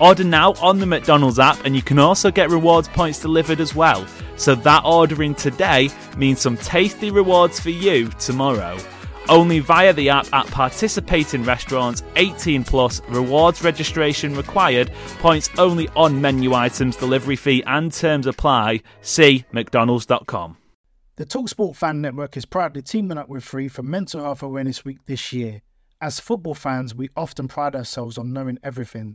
Order now on the McDonald's app, and you can also get rewards points delivered as well. So that ordering today means some tasty rewards for you tomorrow. Only via the app at participating restaurants. 18 plus rewards registration required. Points only on menu items, delivery fee and terms apply. See mcdonalds.com. The TalkSport Fan Network is proudly teaming up with Free for Mental Health Awareness Week this year. As football fans, we often pride ourselves on knowing everything,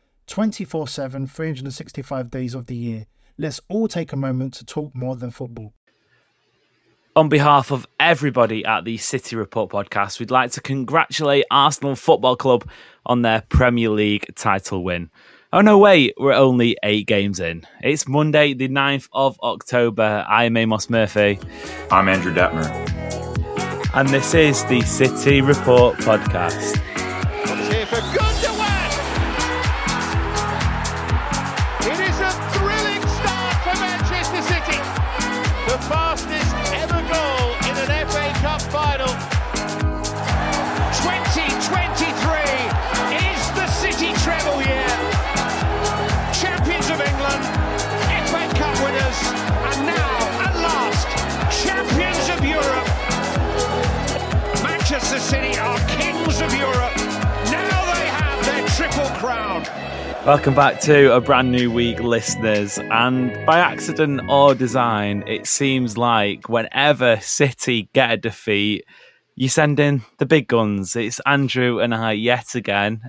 24/7, 365 days of the year. Let's all take a moment to talk more than football. On behalf of everybody at the City Report Podcast, we'd like to congratulate Arsenal Football Club on their Premier League title win. Oh no, wait, we're only 8 games in. It's Monday, the 9th of October. I'm Amos Murphy. I'm Andrew Detmer. And this is the City Report Podcast. For good to win. It is a thrilling start for Manchester City. The fastest ever goal in an FA Cup final. 2023 is the City treble year. Champions of England, FA Cup winners, and now at last, champions of Europe. Manchester City are kings of Europe. Triple crown. Welcome back to a brand new week, listeners. And by accident or design, it seems like whenever City get a defeat, you send in the big guns. It's Andrew and I yet again.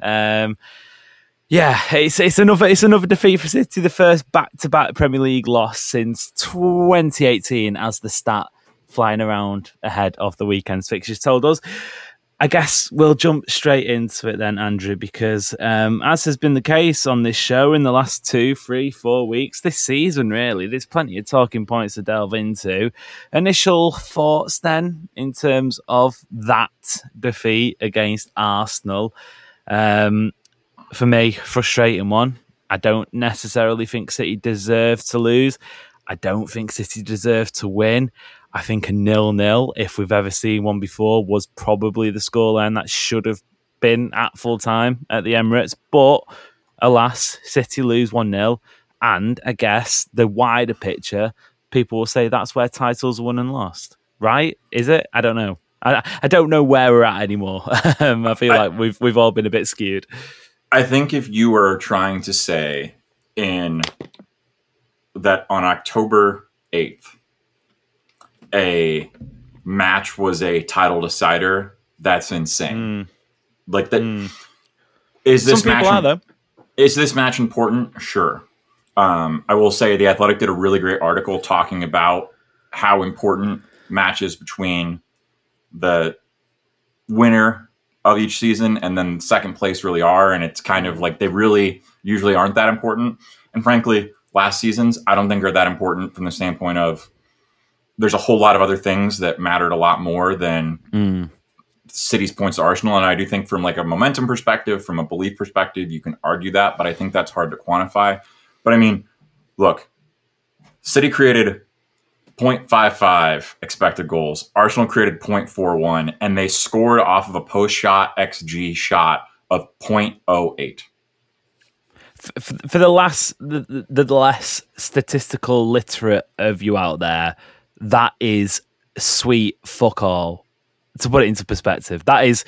It's another defeat for City. The first back-to-back Premier League loss since 2018, as the stat flying around ahead of the weekend's fixtures told us. I guess we'll jump straight into it then, Andrew, because as has been the case on this show in the last 2, 3, 4 weeks, this season really, there's plenty of talking points to delve into. Initial thoughts then in terms of that defeat against Arsenal. For me, frustrating one. I don't necessarily think City deserve to lose. I don't think City deserve to win. I think a 0-0, if we've ever seen one before, was probably the scoreline that should have been at full-time at the Emirates. But, alas, City lose 1-0. And, I guess, the wider picture, people will say that's where titles won and lost. Right? Is it? I don't know. I don't know where we're at anymore. I feel like we've all been a bit skewed. I think if you were trying to say in that on October 8th, a match was a title decider, that's insane. Like that. Is this match? Is this match important? Sure. I will say The Athletic did a really great article talking about how important matches between the winner of each season and then second place really are. And it's kind of like they really usually aren't that important. And frankly, last seasons, I don't think are that important from the standpoint of there's a whole lot of other things that mattered a lot more than City's points to Arsenal. And I do think from like a momentum perspective, from a belief perspective, you can argue that, but I think that's hard to quantify. But I mean, look, City created 0.55 expected goals. Arsenal created 0.41, and they scored off of a post shot XG shot of 0.08. For the less statistical literate of you out there, that is sweet fuck all. To put it into perspective, that is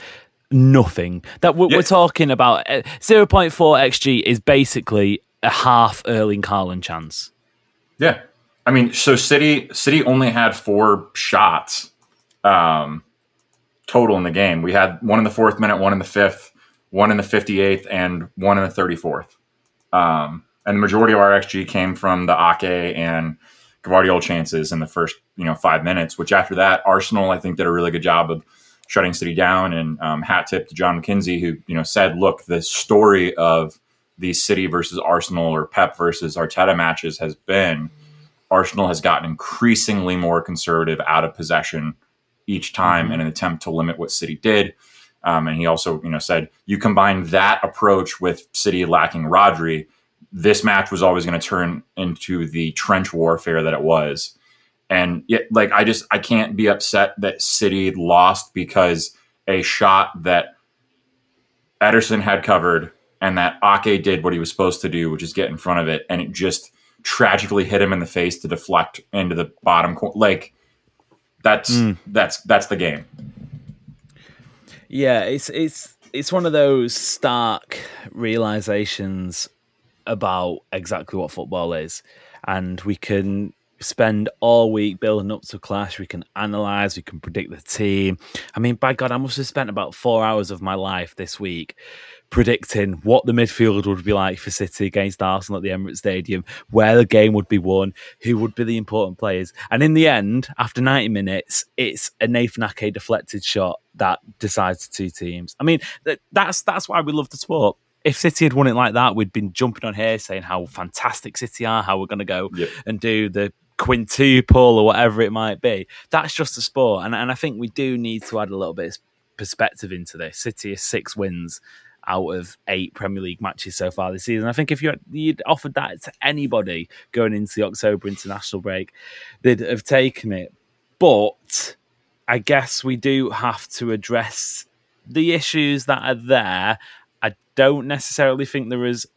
nothing. That we're talking about 0.4 XG is basically a half Erling Haaland chance. Yeah. I mean, so City only had 4 shots total in the game. We had one in the 4th minute, one in the 5th, one in the 58th, and one in the 34th. And the majority of our XG came from the Ake and Gvardiol chances in the first, 5 minutes, which after that, Arsenal, I think, did a really good job of shutting City down. And hat tip to John McKenzie, who, said, look, the story of these City versus Arsenal or Pep versus Arteta matches has been Arsenal has gotten increasingly more conservative out of possession each time in an attempt to limit what City did. And he also, said, you combine that approach with City lacking Rodri, this match was always going to turn into the trench warfare that it was. And yet, I can't be upset that City lost because a shot that Ederson had covered and that Ake did what he was supposed to do, which is get in front of it. And it just tragically hit him in the face to deflect into the bottom corner. That's the game. Yeah. It's one of those stark realizations about exactly what football is, and we can spend all week building up to a clash. We can analyze, we can predict the team. I mean, by God, I must have spent about 4 hours of my life this week predicting what the midfield would be like for City against Arsenal at the Emirates Stadium, where the game would be won, who would be the important players. And in the end, after 90 minutes, it's a Nathan Ake deflected shot that decides the two teams. I mean, that's why we love the sport. If City had won it like that, we'd been jumping on here saying how fantastic City are, how we're going to go and do the quintuple or whatever it might be. That's just the sport. And I think we do need to add a little bit of perspective into this. City is 6 wins out of 8 Premier League matches so far this season. I think if you'd offered that to anybody going into the October international break, they'd have taken it. But I guess we do have to address the issues that are there. I don't necessarily think there is,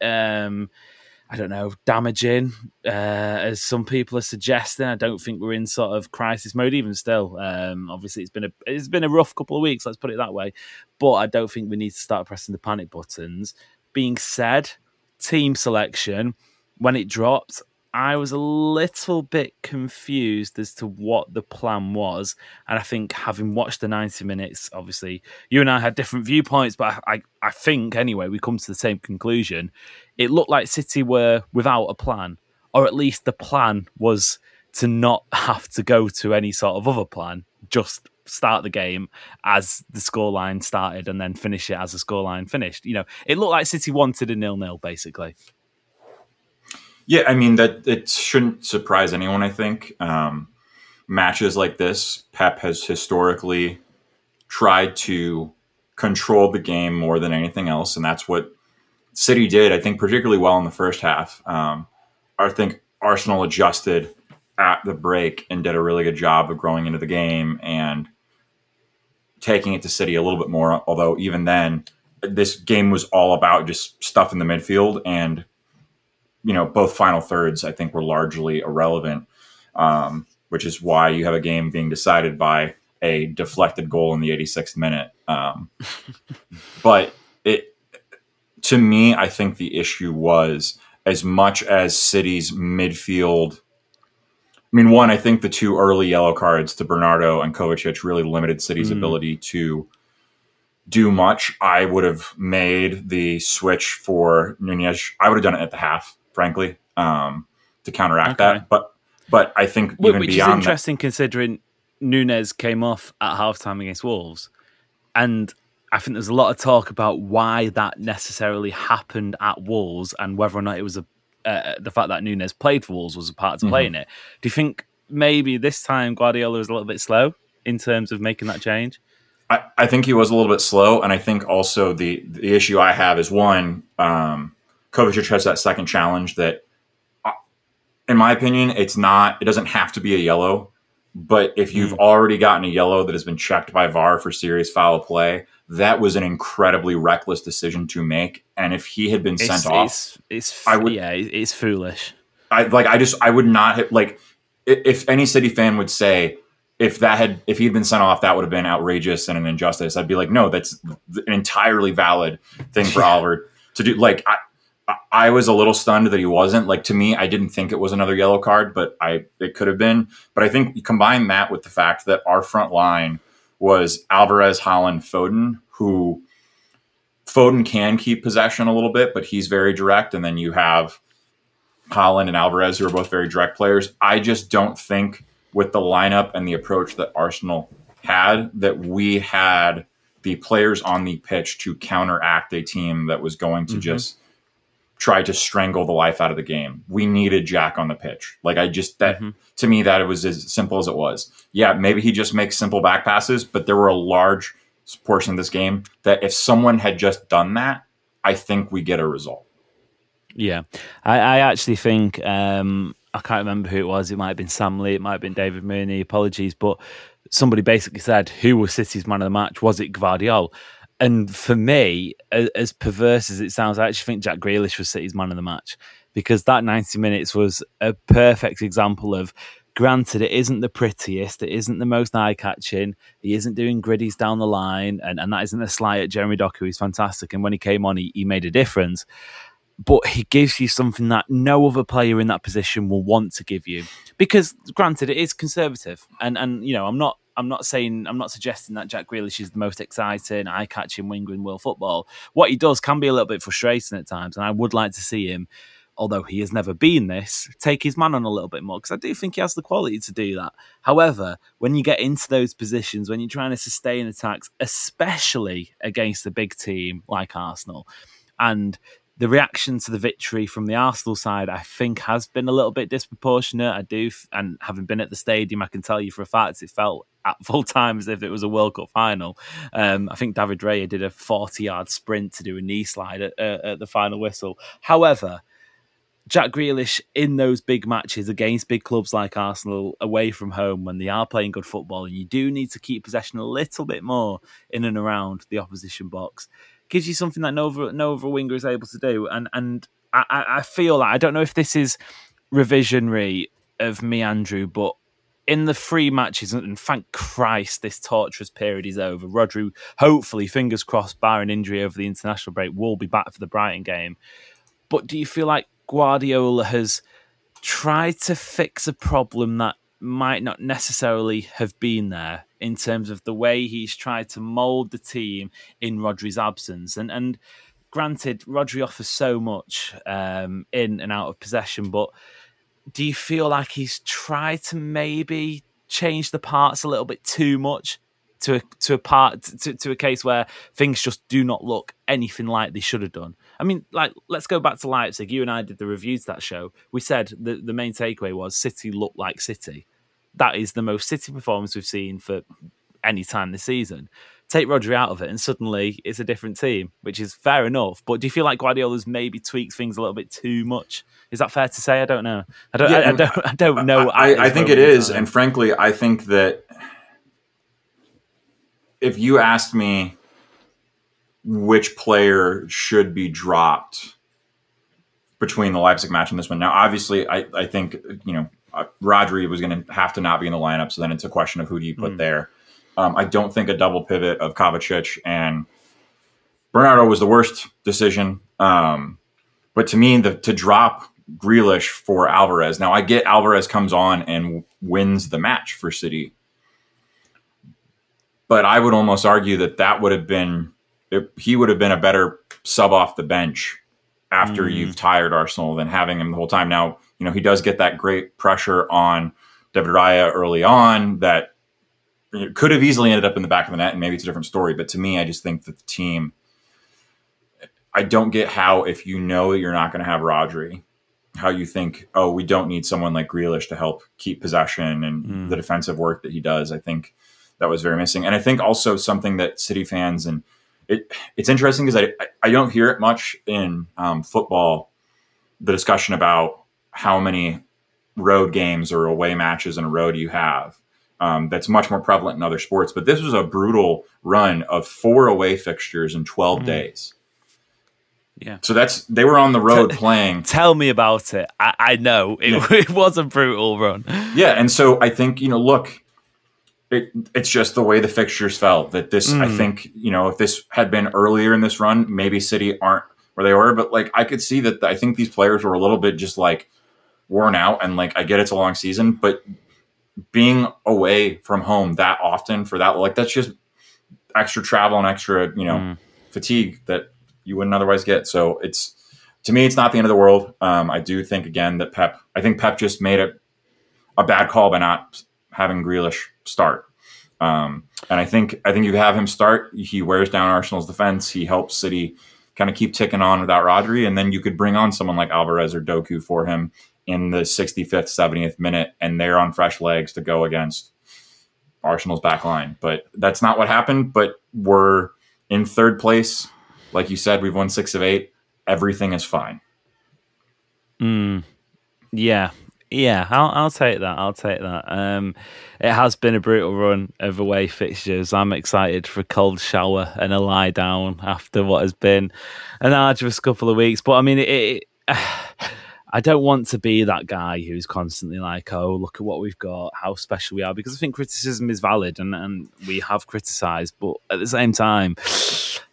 damaging, as some people are suggesting. I don't think we're in sort of crisis mode even still. Obviously, it's been a rough couple of weeks, let's put it that way. But I don't think we need to start pressing the panic buttons. Being said, team selection, when it dropped, I was a little bit confused as to what the plan was. And I think having watched the 90 minutes, obviously, you and I had different viewpoints, but I think, anyway, we come to the same conclusion. It looked like City were without a plan, or at least the plan was to not have to go to any sort of other plan, just start the game as the scoreline started and then finish it as the scoreline finished. It looked like City wanted a 0-0, basically. Yeah, I mean, that it shouldn't surprise anyone, I think. Matches like this, Pep has historically tried to control the game more than anything else, and that's what City did, I think, particularly well in the first half. I think Arsenal adjusted at the break and did a really good job of growing into the game and taking it to City a little bit more, although even then, this game was all about just stuff in the midfield, and both final thirds, I think, were largely irrelevant, which is why you have a game being decided by a deflected goal in the 86th minute. But to me, I think the issue was as much as City's midfield. I mean, one, I think the 2 early yellow cards to Bernardo and Kovacic really limited City's ability to do much. I would have made the switch for Nunez. I would have done it at the half, frankly, to counteract that. But I think even which beyond is interesting that, considering Nunez came off at halftime against Wolves, and I think there's a lot of talk about why that necessarily happened at Wolves and whether or not it was the fact that Nunez played for Wolves was a part of playing it. Do you think maybe this time Guardiola was a little bit slow in terms of making that change? I think he was a little bit slow, and I think also the issue I have is, one, Kovacic has that second challenge that, in my opinion, it doesn't have to be a yellow, but if you've already gotten a yellow that has been checked by VAR for serious foul play, that was an incredibly reckless decision to make, and if he had been sent off... It's foolish. I would not have... if any City fan would say... If he'd been sent off, that would have been outrageous and an injustice. I'd be like, no, that's an entirely valid thing for Oliver to do. I was a little stunned that he wasn't. Like, to me, I didn't think it was another yellow card, but it could have been. But I think you combine that with the fact that our front line was Alvarez, Haaland, Foden, who Foden can keep possession a little bit, but he's very direct. And then you have Haaland and Alvarez, who are both very direct players. I just don't think with the lineup and the approach that Arsenal had, that we had the players on the pitch to counteract a team that was going to just try to strangle the life out of the game. We needed Jack on the pitch. Like, to me, that it was as simple as it was. Yeah, maybe he just makes simple back passes, but there were a large portion of this game that if someone had just done that, I think we get a result. Yeah, I actually think, I can't remember who it was. It might have been Sam Lee. It might have been David Mooney. Apologies, but somebody basically said, who was City's man of the match? Was it Gvardiol? And for me, as perverse as it sounds, I actually think Jack Grealish was City's man of the match, because that 90 minutes was a perfect example of, granted, it isn't the prettiest, it isn't the most eye-catching, he isn't doing griddies down the line, and that isn't a slight at Jeremy Doku, he's fantastic, and when he came on, he made a difference. But he gives you something that no other player in that position will want to give you, because granted, it is conservative, and you know, I'm not suggesting that Jack Grealish is the most exciting, eye-catching winger in world football. What he does can be a little bit frustrating at times, and I would like to see him, although he has never been this, take his man on a little bit more, because I do think he has the quality to do that. However, when you get into those positions, when you're trying to sustain attacks, especially against a big team like Arsenal, and the reaction to the victory from the Arsenal side, I think, has been a little bit disproportionate. I do, and having been at the stadium, I can tell you for a fact it felt at full time as if it was a World Cup final. I think David Raya did a 40-yard sprint to do a knee slide at the final whistle. However, Jack Grealish in those big matches against big clubs like Arsenal away from home, when they are playing good football and you do need to keep possession a little bit more in and around the opposition box, gives you something that no other winger is able to do. And I feel like, I don't know if this is revisionary of me, Andrew, but in the three matches, and thank Christ this torturous period is over, Rodri, hopefully, fingers crossed, barring injury over the international break, will be back for the Brighton game. But do you feel like Guardiola has tried to fix a problem that might not necessarily have been there in terms of the way he's tried to mould the team in Rodri's absence? And granted, Rodri offers so much in and out of possession, but do you feel like he's tried to maybe change the parts a little bit too much to a case where things just do not look anything like they should have done? I mean, like, let's go back to Leipzig. You and I did the reviews that show. We said the main takeaway was City looked like City. That is the most City performance we've seen for any time this season. Take Rodri out of it and suddenly it's a different team, which is fair enough. But do you feel like Guardiola's maybe tweaked things a little bit too much? Is that fair to say? I don't know. I don't know. I think it is. And frankly, I think that if you asked me which player should be dropped between the Leipzig match and this one, now, obviously, I think, you know, Rodri was going to have to not be in the lineup. So then it's a question of who do you put there? I don't think a double pivot of Kovacic and Bernardo was the worst decision. But to me, to drop Grealish for Alvarez. Now, I get Alvarez comes on and wins the match for City, but I would almost argue that would have been, he would have been a better sub off the bench after you've tired Arsenal than having him the whole time. Now, you know, he does get that great pressure on David Raya early on that could have easily ended up in the back of the net, and maybe it's a different story. But to me, I just think that the team, I don't get how, if you know that you're not going to have Rodri, how you think, oh, we don't need someone like Grealish to help keep possession and the defensive work that he does. I think that was very missing. And I think also something that City fans, and it's interesting because I don't hear it much in football, the discussion about how many road games or away matches in a row do you have? That's much more prevalent in other sports, but this was a brutal run of 4 away fixtures in 12 days. Yeah. So they were on the road playing. Tell me about it. I know it was a brutal run. Yeah. And so I think, you know, look, it's just the way the fixtures fell that this, I think, you know, if this had been earlier in this run, maybe City aren't where they were. But like, I could see that I think these players were a little bit just like worn out. And like, I get it's a long season, but being away from home that often for that, like, that's just extra travel and extra, you know, fatigue that you wouldn't otherwise get. So it's, to me, it's not the end of the world. I do think, again, that Pep just made a bad call by not having Grealish start. And I think you have him start, he wears down Arsenal's defense. He helps City kind of keep ticking on without Rodri. And then you could bring on someone like Alvarez or Doku for him in the 65th, 70th minute, and they're on fresh legs to go against Arsenal's back line. But that's not what happened. But we're in third place. Like you said, we've won 6 of 8. Everything is fine. Yeah, I'll take that. It has been a brutal run of away fixtures. I'm excited for a cold shower and a lie down after what has been an arduous couple of weeks. But I mean, I don't want to be that guy who's constantly like, oh, look at what we've got, how special we are, because I think criticism is valid and we have criticised. But at the same time,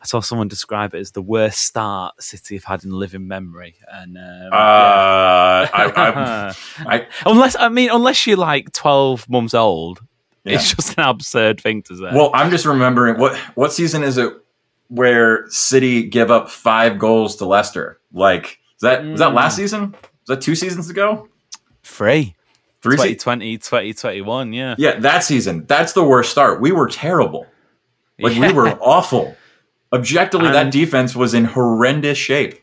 I saw someone describe it as the worst start City have had in living memory. And unless you're like 12 months old, yeah. It's just an absurd thing to say. Well, I'm just remembering what season is it where City give up 5 goals to Leicester? Like, was that last season? Was that 2 seasons ago? 3 2020, 2021, yeah. Yeah, that season. That's the worst start. We were terrible. Like, yeah. We were awful. Objectively, that defense was in horrendous shape.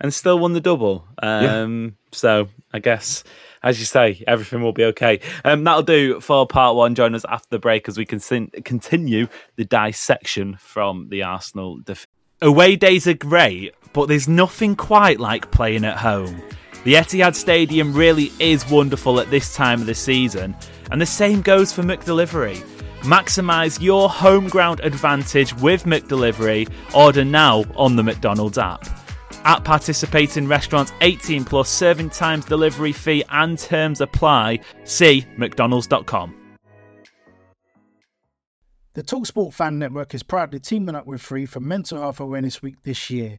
And still won the double. So, I guess, as you say, everything will be okay. That'll do for part one. Join us after the break as we continue the dissection from the Arsenal defeat. Away days are great, but there's nothing quite like playing at home. The Etihad Stadium really is wonderful at this time of the season, and the same goes for McDelivery. Maximise your home ground advantage with McDelivery. Order now on the McDonald's app. At participating restaurants, 18 plus, serving times, delivery fee and terms apply. See mcdonalds.com. The TalkSport Fan Network is proudly teaming up with Free for Mental Health Awareness Week this year.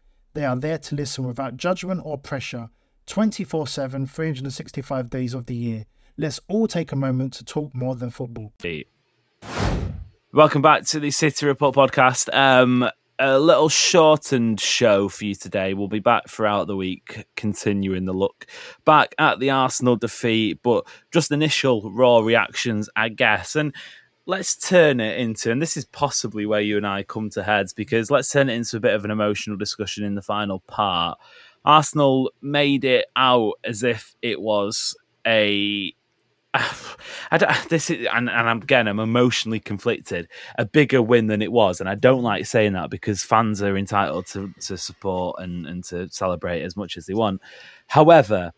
They are there to listen without judgment or pressure, 24/7, 365 days of the year. Let's all take a moment to talk more than football. Welcome back to the City Report Podcast. A little shortened show for you today. We'll be back throughout the week, continuing the look back at the Arsenal defeat, but just initial raw reactions, I guess. And let's turn it into, and this is possibly where you and I come to heads, because let's turn it into a bit of an emotional discussion in the final part. Arsenal made it out as if it was a... I'm emotionally conflicted. A bigger win than it was, and I don't like saying that because fans are entitled to support and to celebrate as much as they want. However,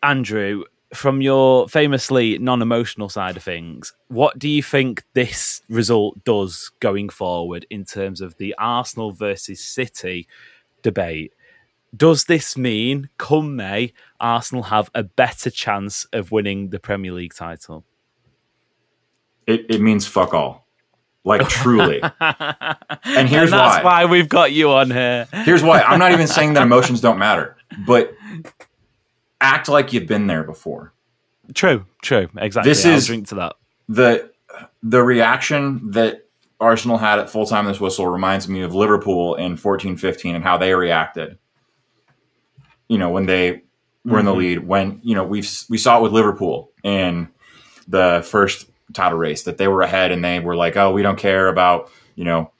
Andrew, from your famously non-emotional side of things, what do you think this result does going forward in terms of the Arsenal versus City debate? Does this mean, come May, Arsenal have a better chance of winning the Premier League title? It means fuck all. Like, truly. And here's why. That's why we've got you on here. Here's why. I'm not even saying that emotions don't matter, but act like you've been there before. True. Exactly. This is drink to that. The reaction that Arsenal had at full time this whistle reminds me of Liverpool in 14-15 and how they reacted. You know, when they were in the lead, when, you know, we saw it with Liverpool in the first title race that they were ahead and they were like, oh, we don't care about, you know,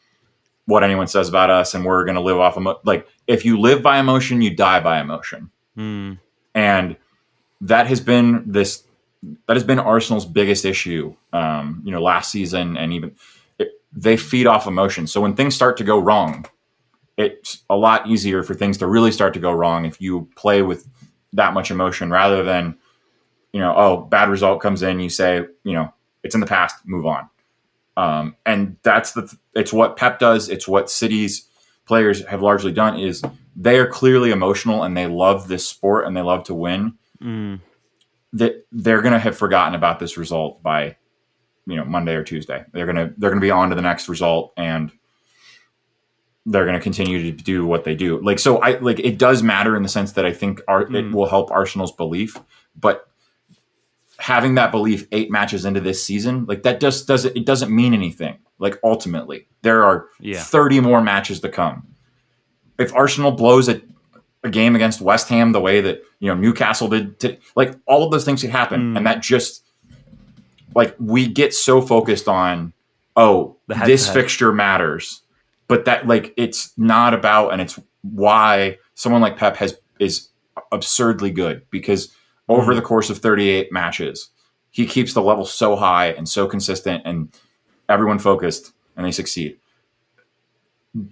what anyone says about us. And we're going to live off like, if you live by emotion, you die by emotion. Mm. And that has been Arsenal's biggest issue, you know, last season. And even they feed off emotion. So when things start to go wrong, it's a lot easier for things to really start to go wrong if you play with that much emotion rather than, you know, oh, bad result comes in, you say, you know, it's in the past, move on. And that's it's what Pep does. It's what City's players have largely done is they are clearly emotional and they love this sport and they love to win. That they're going to have forgotten about this result by, you know, Monday or Tuesday. They're going to be on to the next result and they're going to continue to do what they do. Like, so I like, it does matter in the sense that I think it will help Arsenal's belief, but having that belief 8 matches into this season, like that just doesn't, it doesn't mean anything. Like ultimately there are 30 more matches to come. If Arsenal blows a game against West Ham the way that, you know, Newcastle did, like all of those things could happen. And that just like we get so focused on, oh, this fixture matters, but that like it's not about, and it's why someone like Pep is absurdly good because over the course of 38 matches, he keeps the level so high and so consistent and everyone focused and they succeed.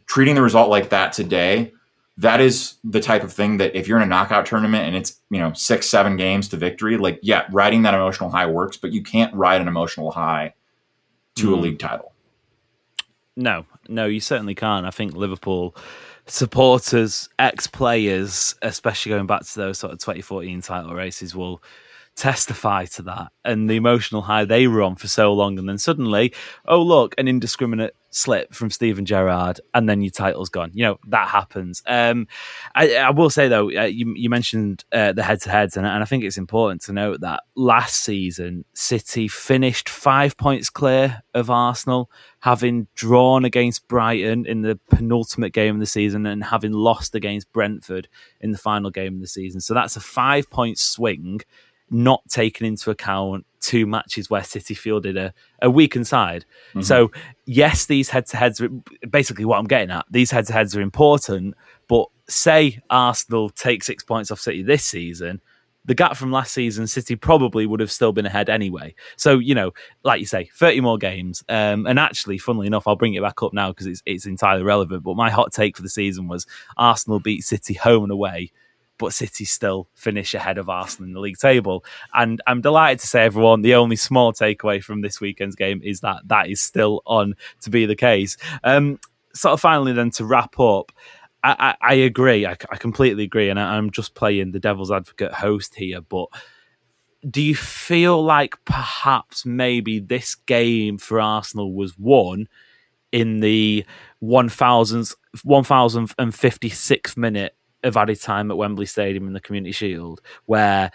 Treating the result like that today, that is the type of thing that if you're in a knockout tournament and it's, you know, 6-7 games to victory, like, yeah, riding that emotional high works, but you can't ride an emotional high to a league title. No, you certainly can't. I think Liverpool supporters, ex-players, especially going back to those sort of 2014 title races, will testify to that and the emotional high they were on for so long. And then suddenly, oh, look, an indiscriminate slip from Steven Gerrard and then your title's gone. You know, that happens. I will say, though, you mentioned the head-to-heads, and I think it's important to note that last season, City finished 5 points clear of Arsenal, having drawn against Brighton in the penultimate game of the season and having lost against Brentford in the final game of the season. So that's a 5-point swing, not taking into account 2 matches where City fielded a weakened side. So yes, these head-to-heads, basically what I'm getting at, these head-to-heads are important, but say Arsenal take 6 points off City this season, the gap from last season, City probably would have still been ahead anyway. So, you know, like you say, 30 more games. And actually, funnily enough, I'll bring it back up now because it's entirely relevant, but my hot take for the season was Arsenal beat City home and away, but City still finish ahead of Arsenal in the league table. And I'm delighted to say, everyone, the only small takeaway from this weekend's game is that is still on to be the case. Sort of finally then to wrap up, I agree. I completely agree. And I'm just playing the devil's advocate host here. But do you feel like perhaps maybe this game for Arsenal was won in the 1,056th minute of added time at Wembley Stadium in the Community Shield, where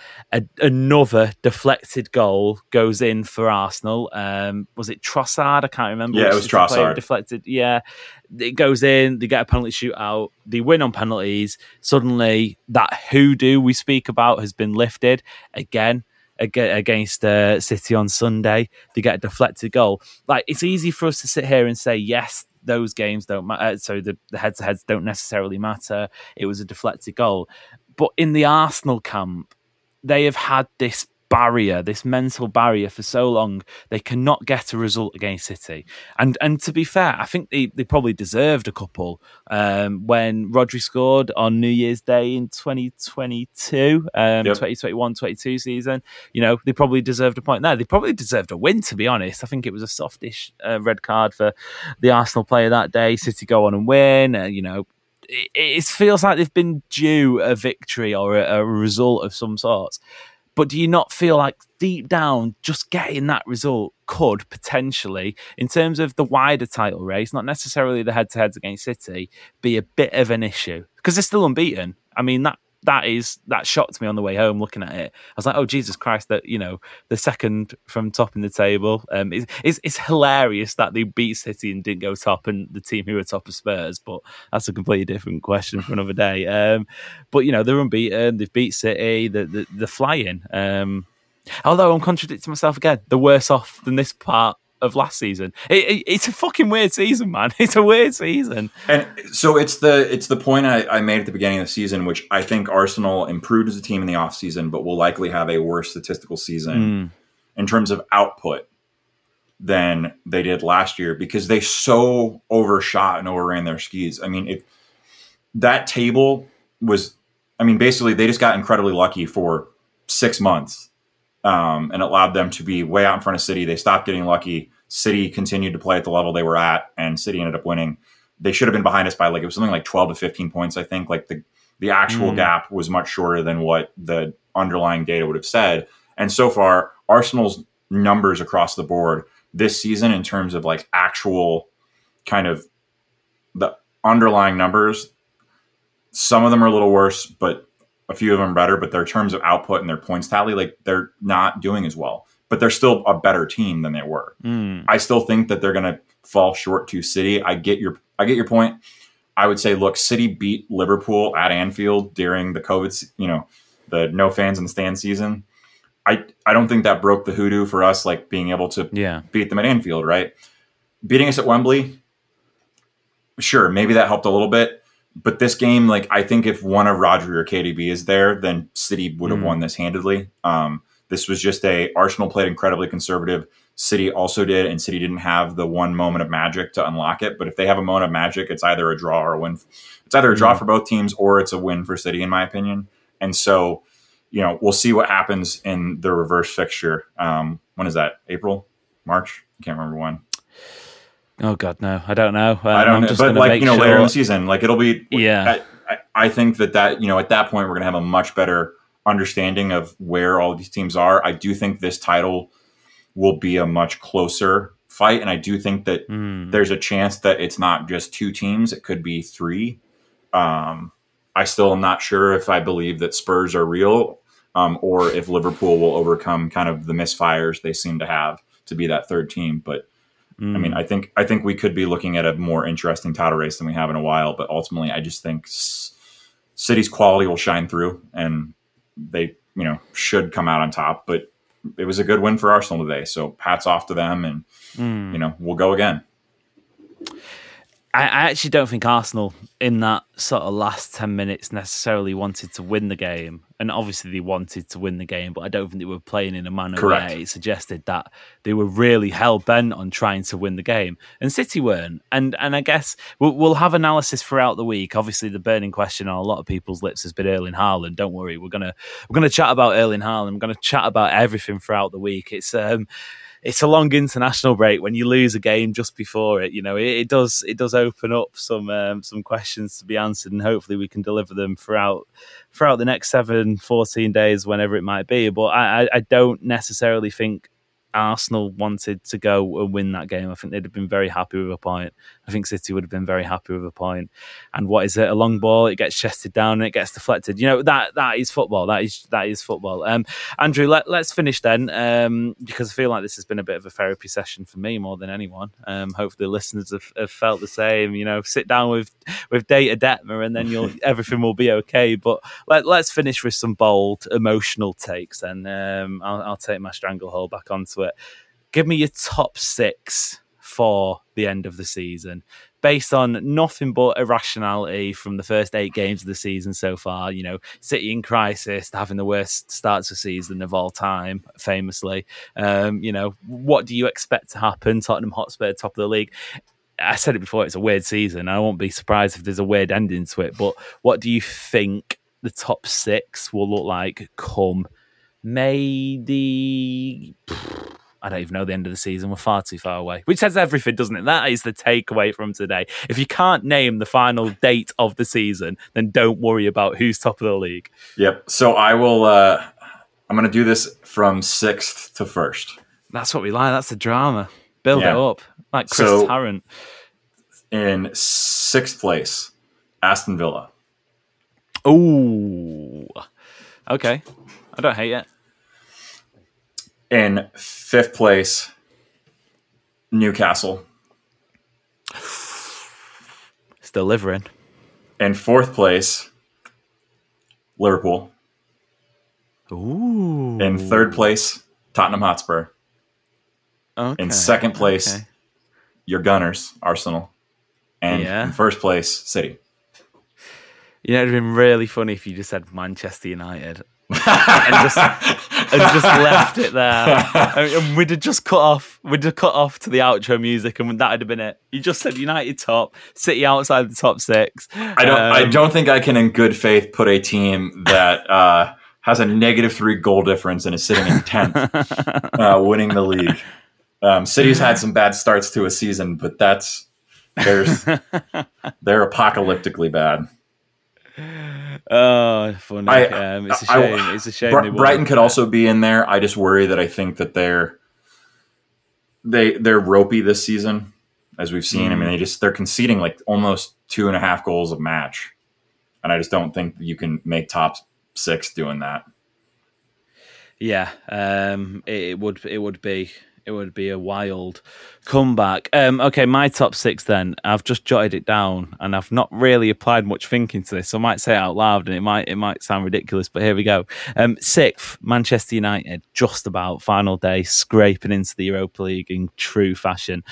another deflected goal goes in for Arsenal? Was it Trossard? I can't remember. Yeah, it was Trossard. Deflected. Yeah, it goes in. They get a penalty shootout. They win on penalties. Suddenly, that hoodoo we speak about has been lifted again against City on Sunday. They get a deflected goal. Like, it's easy for us to sit here and say yes, those games don't matter. So the head-to-heads don't necessarily matter. It was a deflected goal. But in the Arsenal camp, they have had this barrier, this mental barrier for so long. They cannot get a result against City. And to be fair, I think they probably deserved a couple. When Rodri scored on New Year's Day in 2022, 2021-22 season, you know, they probably deserved a point there. They probably deserved a win, to be honest. I think it was a softish red card for the Arsenal player that day. City go on and win, you know. It feels like they've been due a victory or a result of some sorts. But do you not feel like deep down just getting that result could potentially, in terms of the wider title race, not necessarily the head-to-heads against City, be a bit of an issue? Because they're still unbeaten. I mean, that shocked me on the way home looking at it. I was like, oh, Jesus Christ, that, you know, the second from top in the table. It's hilarious that they beat City and didn't go top, and the team who were top of Spurs, but that's a completely different question for another day. But, you know, they're unbeaten. They've beat City. They're flying. Although I'm contradicting myself again, they're worse off than this part of last season. It's a fucking weird season, man. It's a weird season. And so it's the point I made at the beginning of the season, which I think Arsenal improved as a team in the offseason, but will likely have a worse statistical season in terms of output than they did last year because they so overshot and overran their skis. I mean, that table was, I mean, basically they just got incredibly lucky for 6 months, and it allowed them to be way out in front of City. They stopped getting lucky. City continued to play at the level they were at, and City ended up winning. They should have been behind us by like, it was something like 12 to 15 points. I think like the actual gap was much shorter than what the underlying data would have said. And so far, Arsenal's numbers across the board this season in terms of like actual kind of the underlying numbers, some of them are a little worse, but a few of them better, but their terms of output and their points tally, like they're not doing as well, but they're still a better team than they were. I still think that they're going to fall short to City. I get your point. I would say, look, City beat Liverpool at Anfield during the COVID, you know, the no fans in the stand season. I don't think that broke the hoodoo for us, like being able to beat them at Anfield, right? Beating us at Wembley, sure, maybe that helped a little bit. But this game, like, I think if one of Rodri or KDB is there, then City would have won this handedly. This was just Arsenal played incredibly conservative. City also did, and City didn't have the one moment of magic to unlock it. But if they have a moment of magic, it's either a draw or a win. It's either a draw for both teams or it's a win for City, in my opinion. And so, you know, we'll see what happens in the reverse fixture. When is that? April? March? I can't remember when. Oh God, no! I don't know. I don't know. But like, you know, later in the season, like it'll be. Yeah. I think that you know, at that point we're gonna have a much better understanding of where all these teams are. I do think this title will be a much closer fight, and I do think that there's a chance that it's not just two teams; it could be three. I still am not sure if I believe that Spurs are real, or if Liverpool will overcome kind of the misfires they seem to have to be that third team, but. I mean, I think we could be looking at a more interesting title race than we have in a while. But ultimately, I just think City's quality will shine through, and they, you know, should come out on top. But it was a good win for Arsenal today, so hats off to them, and you know, we'll go again. I actually don't think Arsenal in that sort of last 10 minutes necessarily wanted to win the game. And obviously they wanted to win the game, but I don't think they were playing in a manner Correct. Where it suggested that they were really hell-bent on trying to win the game. And City weren't. And I guess we'll have analysis throughout the week. Obviously the burning question on a lot of people's lips has been Erling Haaland. Don't worry, we're gonna chat about Erling Haaland. We're going to chat about everything throughout the week. It's a long international break. When you lose a game just before it, you know, it does open up some questions to be answered, and hopefully we can deliver them throughout the next 14 days, whenever it might be. But I don't necessarily think Arsenal wanted to go and win that game. I think they'd have been very happy with a point. I think City would have been very happy with a point. And what is it? A long ball, it gets chested down and it gets deflected. You know, that is football. That is football. Andrew, let's finish then, because I feel like this has been a bit of a therapy session for me more than anyone. Hopefully listeners have felt the same. You know, sit down with Data Detmer and then everything will be okay. But let's finish with some bold emotional takes, and I'll take my stranglehold back onto it. Give me your top 6 for the end of the season, based on nothing but irrationality from the first 8 games of the season so far. You know, City in crisis, having the worst start to season of all time, famously. You know, what do you expect to happen? Tottenham Hotspur, top of the league. I said it before, it's a weird season. I won't be surprised if there's a weird ending to it. But what do you think the top 6 will look like come Maybe I don't even know the end of the season. We're far too far away, which says everything, doesn't it? That is the takeaway from today. If you can't name the final date of the season, then don't worry about who's top of the league. Yep. So I will. I'm going to do this from 6th to 1st. That's what we like. That's the drama. Build it up, like Chris Tarrant. In 6th place, Aston Villa. Ooh. Okay. I don't hate it. In 5th place, Newcastle. It's delivering. In 4th place, Liverpool. Ooh. In 3rd place, Tottenham Hotspur. Okay. In 2nd place, your Gunners, Arsenal. And in 1st place, City. You know, it would have been really funny if you just said Manchester United and just left it there. And we'd have just cut off. We'd have cut off to the outro music, and that would have been it. You just said United top, City outside the top six. I don't think I can, in good faith, put a team that has a -3 goal difference and is sitting in 10th, winning the league. City's had some bad starts to a season, but they're apocalyptically bad. Oh, funny! It's a shame. It's a shame. Brighton could also be in there. I just worry that I think that they're ropey this season, as we've seen. I mean, they're conceding like almost 2.5 goals a match, and I just don't think you can make top six doing that. Yeah, it would be a wild comeback. Okay, my top six then. I've just jotted it down and I've not really applied much thinking to this, so I might say it out loud and it might sound ridiculous, but here we go. Sixth, Manchester United, just about final day, scraping into the Europa League in true fashion.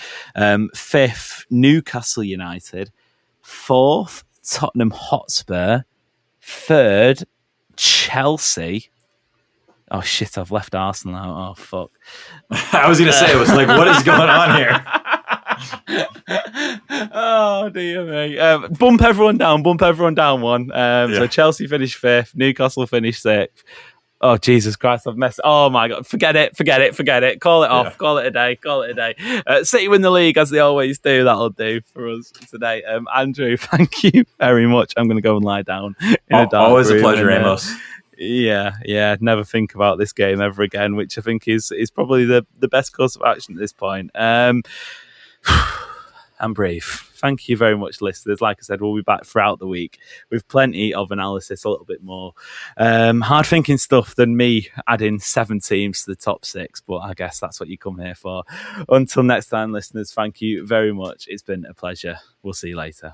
Fifth, Newcastle United. Fourth, Tottenham Hotspur. Third, Chelsea. Oh, shit, I've left Arsenal out. Oh, fuck. I was going to say, it was like, what is going on here? Oh, dear me. Bump everyone down one. Yeah. So Chelsea finished fifth. Newcastle finished sixth. Oh, Jesus Christ, I've messed... Oh, my God. Forget it. Call it off. Yeah. Call it a day. City win the league, as they always do. That'll do for us today. Andrew, thank you very much. I'm going to go and lie down in a dark always room. Always a pleasure, Amos. Yeah. Never think about this game ever again, which I think is probably the best course of action at this point. And brief. Thank you very much, listeners. Like I said, we'll be back throughout the week with plenty of analysis, a little bit more hard thinking stuff than me adding 7 teams to the top 6, but I guess that's what you come here for. Until next time, listeners, thank you very much. It's been a pleasure. We'll see you later.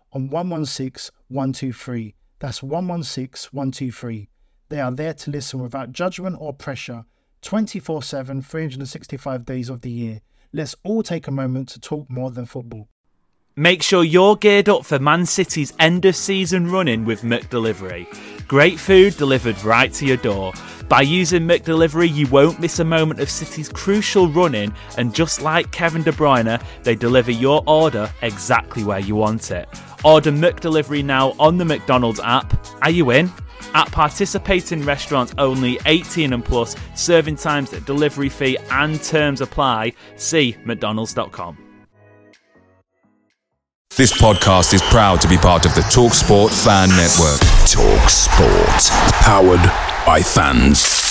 on 116 123. That's 116 123. They are there to listen without judgment or pressure, 24/7, 365 days of the year. Let's all take a moment to talk more than football. Make sure you're geared up for Man City's end of season run-in with McDelivery. Great food delivered right to your door. By using McDelivery, you won't miss a moment of City's crucial run-in, and just like Kevin De Bruyne, they deliver your order exactly where you want it. Order McDelivery now on the McDonald's app. Are you in? At participating restaurants only, 18 and plus, serving times, delivery fee and terms apply. See mcdonalds.com. This podcast is proud to be part of the TalkSport Fan Network. TalkSport. Powered by fans.